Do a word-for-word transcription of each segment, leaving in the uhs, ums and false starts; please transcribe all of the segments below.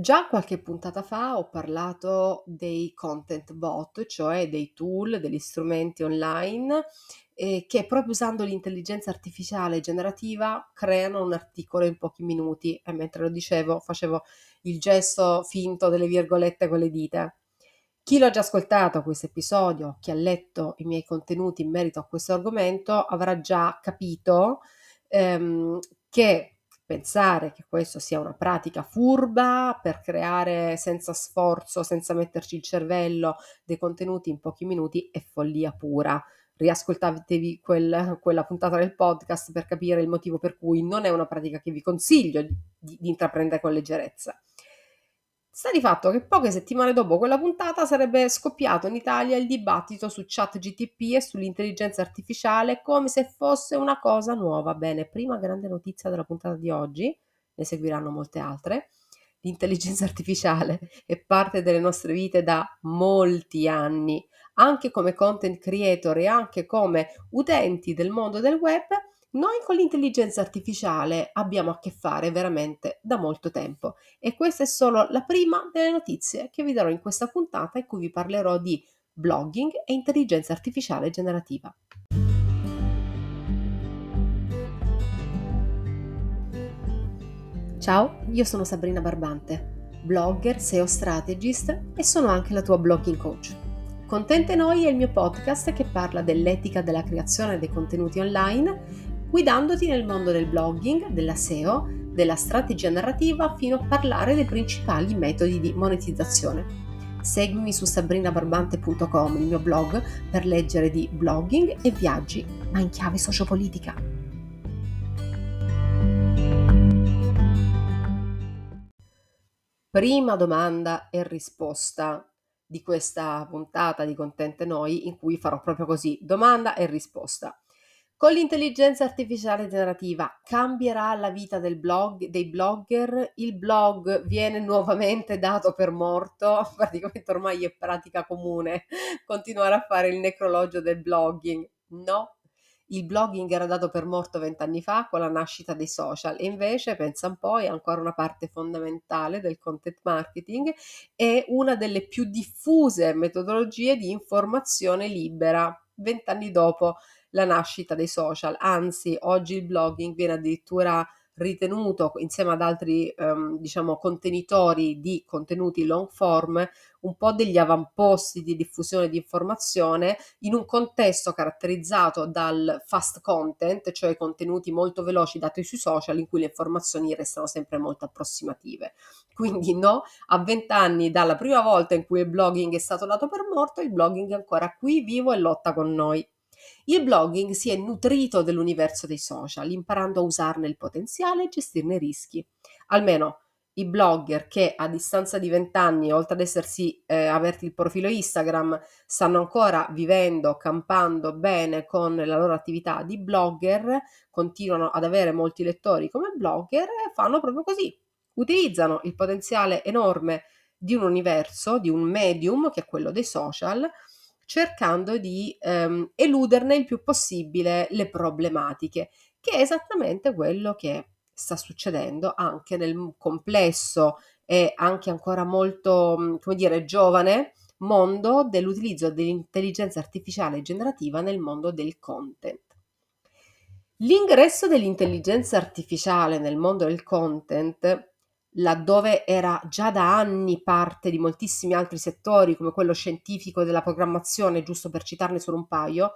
Già qualche puntata fa ho parlato dei content bot, cioè dei tool, degli strumenti online eh, che proprio usando l'intelligenza artificiale generativa creano un articolo in pochi minuti, e mentre lo dicevo facevo il gesto finto delle virgolette con le dita. Chi l'ha già ascoltato questo episodio, chi ha letto i miei contenuti in merito a questo argomento, avrà già capito ehm, che pensare che questo sia una pratica furba per creare senza sforzo, senza metterci il cervello, dei contenuti in pochi minuti è follia pura. Riascoltatevi quel, quella puntata del podcast per capire il motivo per cui non è una pratica che vi consiglio di, di intraprendere con leggerezza. Sta di fatto che poche settimane dopo quella puntata sarebbe scoppiato in Italia il dibattito su ChatGPT e sull'intelligenza artificiale come se fosse una cosa nuova. Bene, prima grande notizia della puntata di oggi, ne seguiranno molte altre. L'intelligenza artificiale è parte delle nostre vite da molti anni, anche come content creator e anche come utenti del mondo del web. Noi con l'intelligenza artificiale abbiamo a che fare veramente da molto tempo, e questa è solo la prima delle notizie che vi darò in questa puntata in cui vi parlerò di blogging e intelligenza artificiale generativa. Ciao, io sono Sabrina Barbante, blogger, S E O strategist e sono anche la tua blogging coach. Contente Noi è il mio podcast che parla dell'etica della creazione dei contenuti online, guidandoti nel mondo del blogging, della S E O, della strategia narrativa, fino a parlare dei principali metodi di monetizzazione. Seguimi su sabrina barbante punto com, il mio blog, per leggere di blogging e viaggi, ma in chiave sociopolitica. Prima domanda e risposta di questa puntata di Contente Noi, in cui farò proprio così, domanda e risposta. Con l'intelligenza artificiale generativa cambierà la vita del blog, dei blogger? Il blog viene nuovamente dato per morto? Praticamente ormai è pratica comune continuare a fare il necrologio del blogging. No, il blogging era dato per morto vent'anni fa con la nascita dei social, e invece, pensa un po', è ancora una parte fondamentale del content marketing, è una delle più diffuse metodologie di informazione libera vent'anni dopo la nascita dei social. Anzi, oggi il blogging viene addirittura ritenuto, insieme ad altri ehm, diciamo contenitori di contenuti long form, un po' degli avamposti di diffusione di informazione in un contesto caratterizzato dal fast content, cioè contenuti molto veloci dati sui social in cui le informazioni restano sempre molto approssimative. Quindi no, a vent'anni dalla prima volta in cui il blogging è stato dato per morto, il blogging è ancora qui, vivo e lotta con noi. Il blogging si è nutrito dell'universo dei social, imparando a usarne il potenziale e gestirne i rischi. Almeno i blogger che a distanza di vent'anni, oltre ad essersi eh, aperti il profilo Instagram, stanno ancora vivendo, campando bene con la loro attività di blogger, continuano ad avere molti lettori come blogger e fanno proprio così. Utilizzano il potenziale enorme di un universo, di un medium che è quello dei social, cercando di ehm, eluderne il più possibile le problematiche, che è esattamente quello che sta succedendo anche nel complesso e anche ancora molto, come dire, giovane mondo dell'utilizzo dell'intelligenza artificiale generativa nel mondo del content. L'ingresso dell'intelligenza artificiale nel mondo del content, laddove era già da anni parte di moltissimi altri settori come quello scientifico e della programmazione, giusto per citarne solo un paio,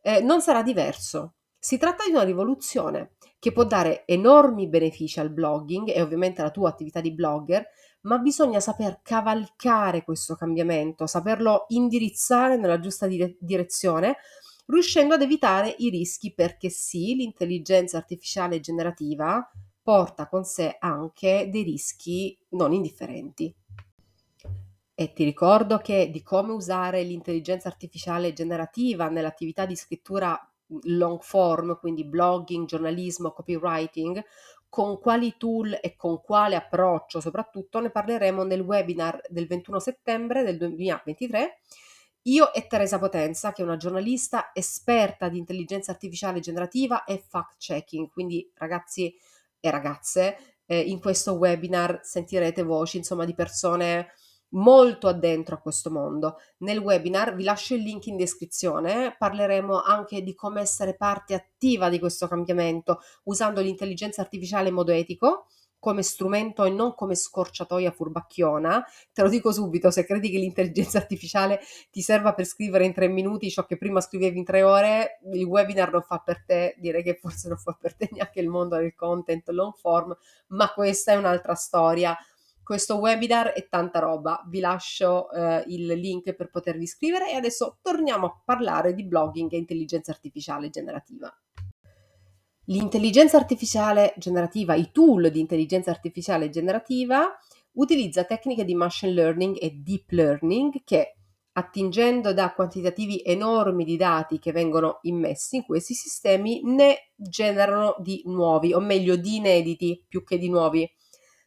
eh, non sarà diverso. Si tratta di una rivoluzione che può dare enormi benefici al blogging e ovviamente alla tua attività di blogger, ma bisogna saper cavalcare questo cambiamento, saperlo indirizzare nella giusta dire- direzione, riuscendo ad evitare i rischi, perché sì, l'intelligenza artificiale generativa porta con sé anche dei rischi non indifferenti. E ti ricordo che di come usare l'intelligenza artificiale generativa nell'attività di scrittura long form, quindi blogging, giornalismo, copywriting, con quali tool e con quale approccio soprattutto, ne parleremo nel webinar del ventuno settembre del duemilaventitré. Io e Teresa Potenza, che è una giornalista esperta di intelligenza artificiale generativa e fact checking, quindi ragazzi e ragazze, eh, in questo webinar sentirete voci, insomma, di persone molto addentro a questo mondo. Nel webinar vi lascio il link in descrizione, parleremo anche di come essere parte attiva di questo cambiamento usando l'intelligenza artificiale in modo etico, come strumento e non come scorciatoia furbacchiona. Te lo dico subito, se credi che l'intelligenza artificiale ti serva per scrivere in tre minuti ciò che prima scrivevi in tre ore, il webinar non fa per te, direi che forse non fa per te neanche il mondo del content long form, ma questa è un'altra storia. Questo webinar è tanta roba, vi lascio eh, il link per potervi iscrivere e adesso torniamo a parlare di blogging e intelligenza artificiale generativa. L'intelligenza artificiale generativa, i tool di intelligenza artificiale generativa, utilizza tecniche di machine learning e deep learning che, attingendo da quantitativi enormi di dati che vengono immessi in questi sistemi, ne generano di nuovi, o meglio di inediti più che di nuovi,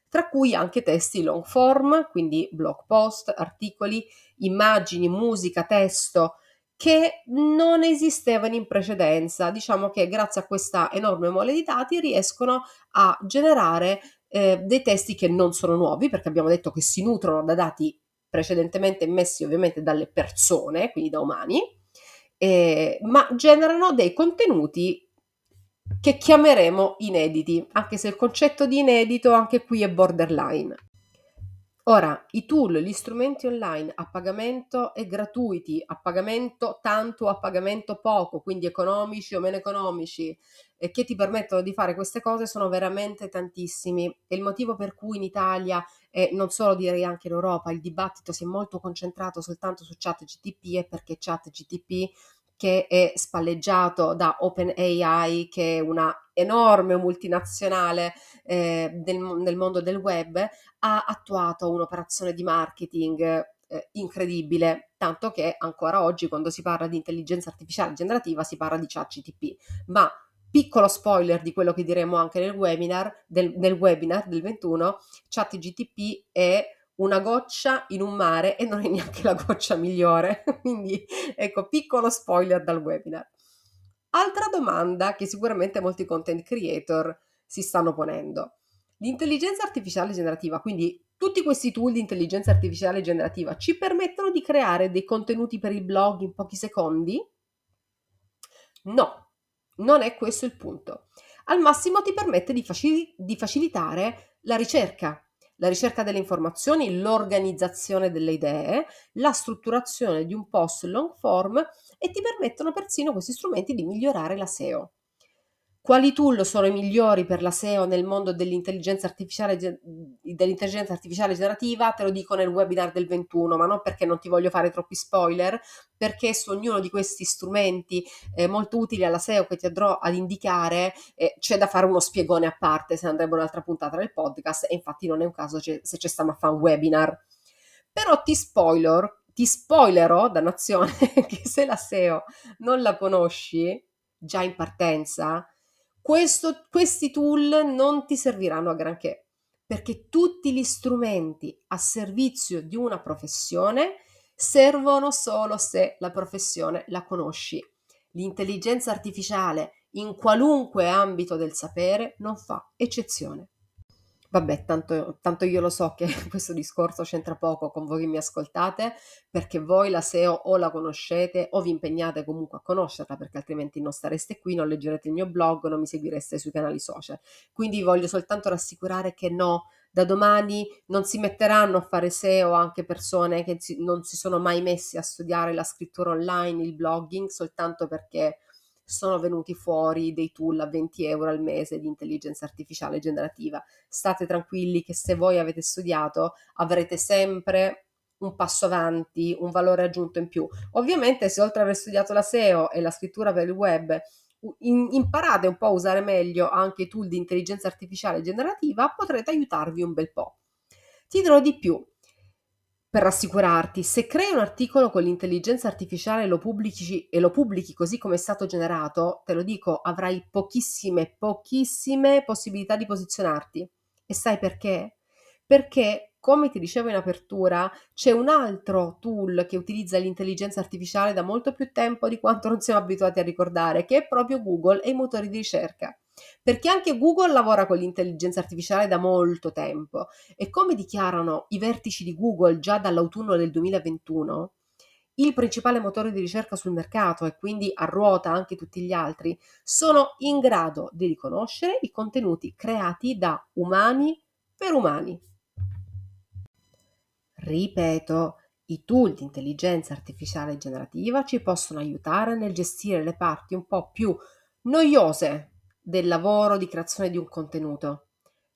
tra cui anche testi long form, quindi blog post, articoli, immagini, musica, testo, che non esistevano in precedenza. Diciamo che grazie a questa enorme mole di dati riescono a generare eh, dei testi che non sono nuovi, perché abbiamo detto che si nutrono da dati precedentemente emessi ovviamente dalle persone, quindi da umani, eh, ma generano dei contenuti che chiameremo inediti, anche se il concetto di inedito anche qui è borderline. Ora, i tool, gli strumenti online a pagamento e gratuiti, a pagamento tanto, a pagamento poco, quindi economici o meno economici, eh, che ti permettono di fare queste cose sono veramente tantissimi. È il motivo per cui in Italia, e non solo direi anche in Europa, il dibattito si è molto concentrato soltanto su ChatGPT, è perché ChatGPT, che è spalleggiato da OpenAI, che è una enorme multinazionale eh, del, nel mondo del web, ha attuato un'operazione di marketing eh, incredibile, tanto che ancora oggi quando si parla di intelligenza artificiale generativa si parla di ChatGPT. Ma piccolo spoiler di quello che diremo anche nel webinar del, nel webinar del ventuno, ChatGPT è una goccia in un mare e non è neanche la goccia migliore, quindi ecco, piccolo spoiler dal webinar. Altra domanda che sicuramente molti content creator si stanno ponendo: l'intelligenza artificiale generativa, quindi tutti questi tool di intelligenza artificiale generativa, ci permettono di creare dei contenuti per il blog in pochi secondi? No, non è questo il punto. Al massimo ti permette di, facil- di facilitare la ricerca, la ricerca delle informazioni, l'organizzazione delle idee, la strutturazione di un post long form, e ti permettono persino questi strumenti di migliorare la S E O. Quali tool sono i migliori per la S E O nel mondo dell'intelligenza artificiale, dell'intelligenza artificiale generativa? Te lo dico nel webinar del ventuno, ma non perché non ti voglio fare troppi spoiler, perché su ognuno di questi strumenti eh, molto utili alla S E O che ti andrò ad indicare eh, c'è da fare uno spiegone a parte, se andrebbe un'altra puntata del podcast, e infatti non è un caso se ci stiamo a fare un webinar. Però ti spoiler, ti spoilerò, dannazione, che se la S E O non la conosci già in partenza, Questo, questi tool non ti serviranno a granché, perché tutti gli strumenti a servizio di una professione servono solo se la professione la conosci. L'intelligenza artificiale, in qualunque ambito del sapere, non fa eccezione. Vabbè, tanto, tanto io lo so che questo discorso c'entra poco con voi che mi ascoltate, perché voi la S E O o la conoscete o vi impegnate comunque a conoscerla, perché altrimenti non stareste qui, non leggerete il mio blog, non mi seguireste sui canali social. Quindi voglio soltanto rassicurare che no, da domani non si metteranno a fare S E O anche persone che non si sono mai messi a studiare la scrittura online, il blogging, soltanto perché sono venuti fuori dei tool a venti euro al mese di intelligenza artificiale generativa. State tranquilli che se voi avete studiato avrete sempre un passo avanti, un valore aggiunto in più. Ovviamente, se oltre ad aver studiato la S E O e la scrittura per il web in, imparate un po' a usare meglio anche i tool di intelligenza artificiale generativa, potrete aiutarvi un bel po'. Ti dirò di più. Per rassicurarti, se crei un articolo con l'intelligenza artificiale e lo pubblici, e lo pubblichi così come è stato generato, te lo dico, avrai pochissime, pochissime possibilità di posizionarti. E sai perché? Perché, come ti dicevo in apertura, c'è un altro tool che utilizza l'intelligenza artificiale da molto più tempo di quanto non siamo abituati a ricordare, che è proprio Google e i motori di ricerca. perché anche Google lavora con l'intelligenza artificiale da molto tempo e, come dichiarano i vertici di Google già dall'autunno del duemilaventuno, il principale motore di ricerca sul mercato, e quindi a ruota anche tutti gli altri, sono in grado di riconoscere i contenuti creati da umani per umani. Ripeto, i tool di intelligenza artificiale generativa ci possono aiutare nel gestire le parti un po' più noiose del lavoro di creazione di un contenuto.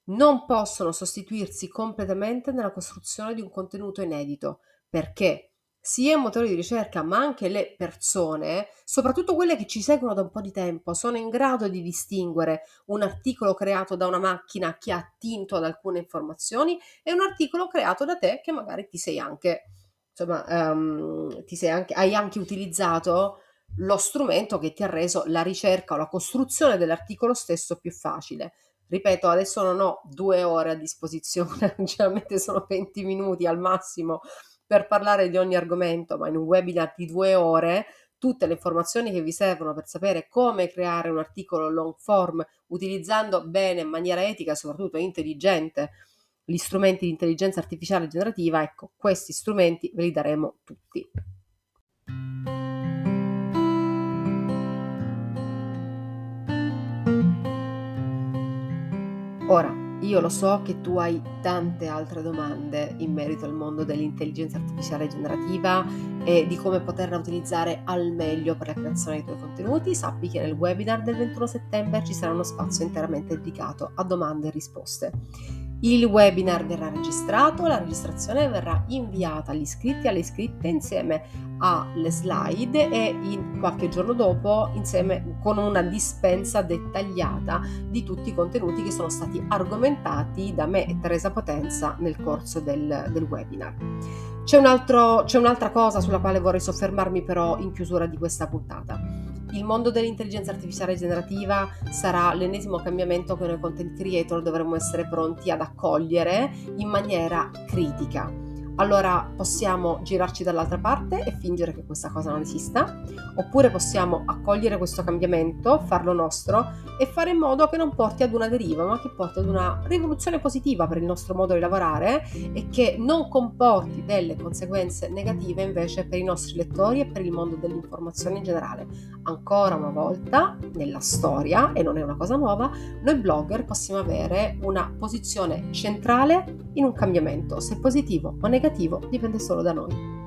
Non possono sostituirsi completamente nella costruzione di un contenuto inedito, perché sia i motori di ricerca ma anche le persone, soprattutto quelle che ci seguono da un po' di tempo, sono in grado di distinguere un articolo creato da una macchina che ha attinto ad alcune informazioni e un articolo creato da te che magari ti sei anche, insomma, um, ti sei anche, hai anche utilizzato lo strumento che ti ha reso la ricerca o la costruzione dell'articolo stesso più facile. Ripeto, adesso non ho due ore a disposizione, generalmente sono venti minuti al massimo per parlare di ogni argomento, ma in un webinar di due ore tutte le informazioni che vi servono per sapere come creare un articolo long form utilizzando bene, in maniera etica e soprattutto intelligente, gli strumenti di intelligenza artificiale generativa, ecco, questi strumenti ve li daremo tutti. Ora, io lo so che tu hai tante altre domande in merito al mondo dell'intelligenza artificiale generativa e di come poterla utilizzare al meglio per la creazione dei tuoi contenuti. Sappi che nel webinar del ventuno settembre ci sarà uno spazio interamente dedicato a domande e risposte. Il webinar verrà registrato, la registrazione verrà inviata agli iscritti e alle iscritte insieme alle slide e in qualche giorno dopo insieme con una dispensa dettagliata di tutti i contenuti che sono stati argomentati da me e Teresa Potenza nel corso del, del webinar. C'è un altro, c'è un'altra cosa sulla quale vorrei soffermarmi però in chiusura di questa puntata. Il mondo dell'intelligenza artificiale generativa sarà l'ennesimo cambiamento che noi content creator dovremo essere pronti ad accogliere in maniera critica. Allora, possiamo girarci dall'altra parte e fingere che questa cosa non esista, oppure possiamo accogliere questo cambiamento, farlo nostro e fare in modo che non porti ad una deriva, ma che porti ad una rivoluzione positiva per il nostro modo di lavorare e che non comporti delle conseguenze negative invece per i nostri lettori e per il mondo dell'informazione in generale. Ancora una volta, nella storia, e non è una cosa nuova, noi blogger possiamo avere una posizione centrale in un cambiamento, se positivo o negativo dipende solo da noi.